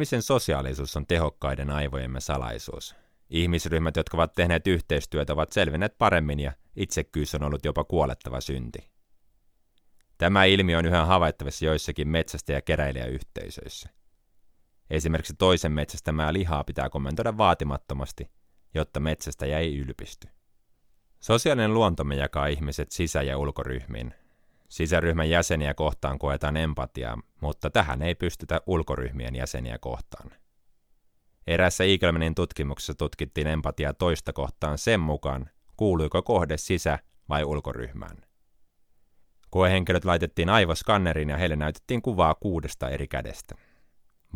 Ihmisen sosiaalisuus on tehokkaiden aivojemme salaisuus. Ihmisryhmät, jotka ovat tehneet yhteistyötä, ovat selvinneet paremmin ja itsekkyys on ollut jopa kuolettava synti. Tämä ilmiö on yhä havaittavissa joissakin metsästä- ja keräilijäyhteisöissä. Esimerkiksi toisen metsästämää lihaa pitää kommentoida vaatimattomasti, jotta metsästäjä ei ylpisty. Sosiaalinen luontomme jakaa ihmiset sisä- ja ulkoryhmiin. Sisäryhmän jäseniä kohtaan koetaan empatiaa, mutta tähän ei pystytä ulkoryhmien jäseniä kohtaan. Eräässä Eikelmanin tutkimuksessa tutkittiin empatiaa toista kohtaan sen mukaan, kuuluiko kohde sisä- vai ulkoryhmään. Koehenkilöt laitettiin aivoskanneriin ja heille näytettiin kuvaa 6 eri kädestä.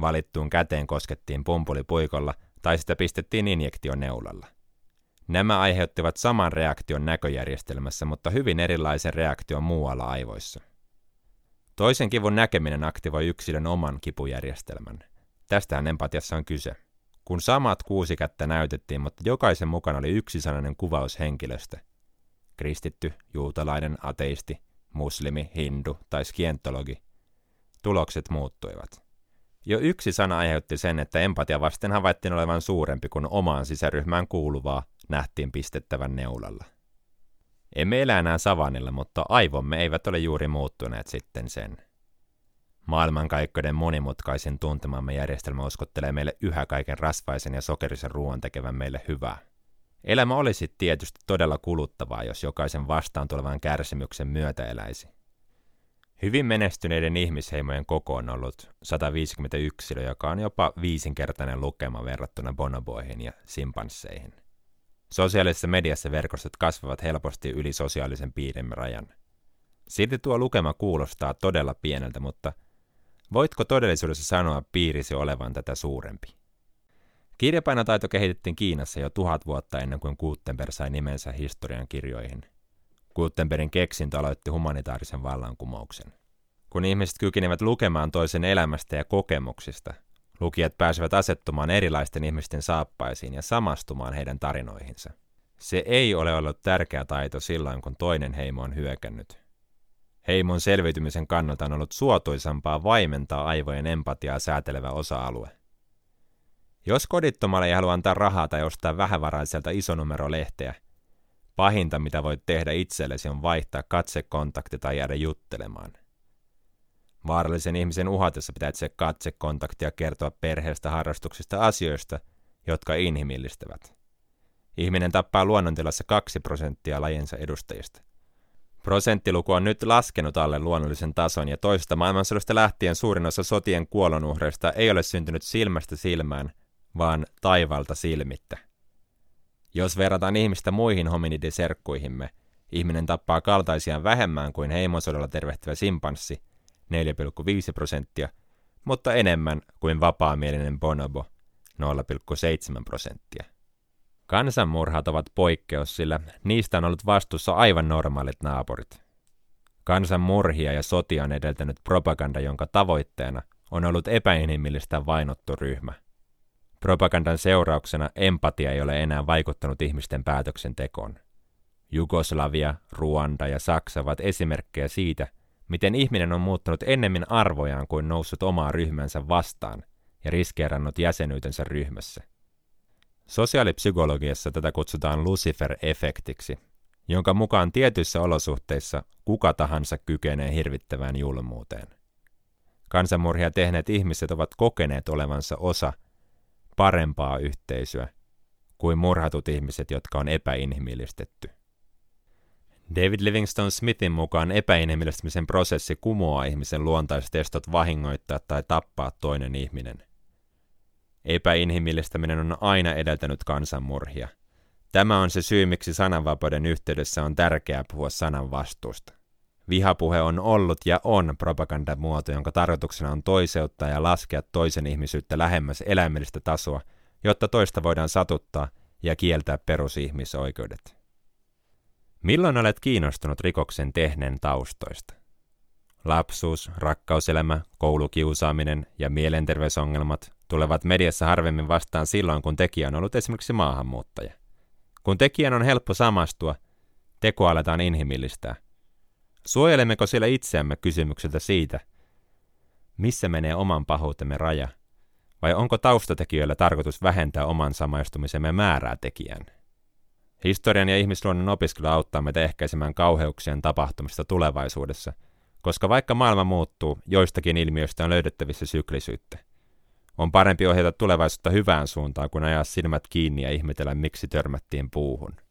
Valittuun käteen koskettiin pumpulipuikolla tai sitä pistettiin injektioneulalla. Nämä aiheuttivat saman reaktion näköjärjestelmässä, mutta hyvin erilaisen reaktion muualla aivoissa. Toisen kivun näkeminen aktivoi yksilön oman kipujärjestelmän. Tästähän empatiassa on kyse. Kun samat 6 kättä näytettiin, mutta jokaisen mukana oli yksisanainen kuvaus henkilöstä. Kristitty, juutalainen, ateisti, muslimi, hindu tai skientologi. Tulokset muuttuivat. Jo yksi sana aiheutti sen, että empatia vasten havaittiin olevan suurempi kuin omaan sisäryhmään kuuluvaa nähtiin pistettävän neulalla. Emme elä enää savannilla, mutta aivomme eivät ole juuri muuttuneet sitten sen. Maailmankaikkeuden monimutkaisin tuntemamme järjestelmä uskottelee meille yhä kaiken rasvaisen ja sokerisen ruoan tekevän meille hyvää. Elämä olisi tietysti todella kuluttavaa, jos jokaisen vastaan tulevan kärsimyksen myötä eläisi. Hyvin menestyneiden ihmisheimojen koko on ollut 150 yksilöä, joka on jopa 5-kertainen lukema verrattuna bonoboihin ja simpansseihin. Sosiaalisessa mediassa verkostot kasvavat helposti yli sosiaalisen piirimme rajan. Silti tuo lukema kuulostaa todella pieneltä, mutta voitko todellisuudessa sanoa piirisi olevan tätä suurempi? Kirjapainotaito kehitettiin Kiinassa jo 1000 vuotta ennen kuin Gutenberg sai nimensä historian kirjoihin. Gutenbergin keksintö aloitti humanitaarisen vallankumouksen. Kun ihmiset kykenivät lukemaan toisen elämästä ja kokemuksista, lukijat pääsivät asettumaan erilaisten ihmisten saappaisiin ja samastumaan heidän tarinoihinsa. Se ei ole ollut tärkeä taito silloin, kun toinen heimo on hyökännyt. Heimon selviytymisen kannalta on ollut suotuisampaa vaimentaa aivojen empatiaa säätelevä osa-alue. Jos kodittomalle ei halua antaa rahaa tai ostaa vähävaraiselta isonumerolehteä, pahinta mitä voit tehdä itsellesi on vaihtaa katsekontakti tai jäädä juttelemaan. Vaarallisen ihmisen uhatessa pitää etsiä katsekontaktia kertoa perheestä, harrastuksista, asioista, jotka inhimillistävät. Ihminen tappaa luonnontilassa 2% lajinsa edustajista. Prosenttiluku on nyt laskenut alle luonnollisen tason ja toisesta maailmansodasta lähtien suurin osa sotien kuolonuhreista ei ole syntynyt silmästä silmään, vaan taivalta silmittä. Jos verrataan ihmistä muihin hominidiserkkuihimme, ihminen tappaa kaltaisiaan vähemmän kuin heimosodalla tervehtivä simpanssi, 4,5%, mutta enemmän kuin vapaamielinen bonobo, 0,7%. Kansanmurhat ovat poikkeus, sillä niistä on ollut vastuussa aivan normaalit naapurit. Kansanmurhia ja sotia on edeltänyt propaganda, jonka tavoitteena on ollut epäinhimillistä vainottu ryhmä. Propagandan seurauksena empatia ei ole enää vaikuttanut ihmisten päätöksentekoon. Jugoslavia, Ruanda ja Saksa ovat esimerkkejä siitä, miten ihminen on muuttanut ennemmin arvojaan kuin noussut omaa ryhmänsä vastaan ja riskeerannut jäsenyytensä ryhmässä. Sosiaalipsykologiassa tätä kutsutaan Lucifer-efektiksi, jonka mukaan tietyissä olosuhteissa kuka tahansa kykenee hirvittävään julmuuteen. Kansanmurhia tehneet ihmiset ovat kokeneet olevansa osa parempaa yhteisöä kuin murhatut ihmiset, jotka on epäinhimillistetty. David Livingstone Smithin mukaan epäinhimillistämisen prosessi kumoaa ihmisen luontaiset estot vahingoittaa tai tappaa toinen ihminen. Epäinhimillistäminen on aina edeltänyt kansanmurhia. Tämä on se syy, miksi sananvapauden yhteydessä on tärkeää puhua sanan vastuusta. Vihapuhe on ollut ja on propagandamuoto, jonka tarkoituksena on toiseuttaa ja laskea toisen ihmisyyttä lähemmäs eläimellistä tasoa, jotta toista voidaan satuttaa ja kieltää perusihmisoikeudet. Milloin olet kiinnostunut rikoksen tehneen taustoista? Lapsuus, rakkauselämä, koulukiusaaminen ja mielenterveysongelmat tulevat mediassa harvemmin vastaan silloin, kun tekijä on ollut esimerkiksi maahanmuuttaja. Kun tekijän on helppo samastua, tekoa aletaan inhimillistää. Suojelemmeko siellä itseämme kysymykseltä siitä, missä menee oman pahuutemme raja, vai onko taustatekijöillä tarkoitus vähentää oman samaistumisemme määrää tekijän? Historian ja ihmisluonnon opiskelu auttaa meitä ehkäisemään kauheuksien tapahtumista tulevaisuudessa, koska vaikka maailma muuttuu, joistakin ilmiöistä on löydettävissä syklisyyttä. On parempi ohjata tulevaisuutta hyvään suuntaan kuin ajaa silmät kiinni ja ihmetellä, miksi törmättiin puuhun.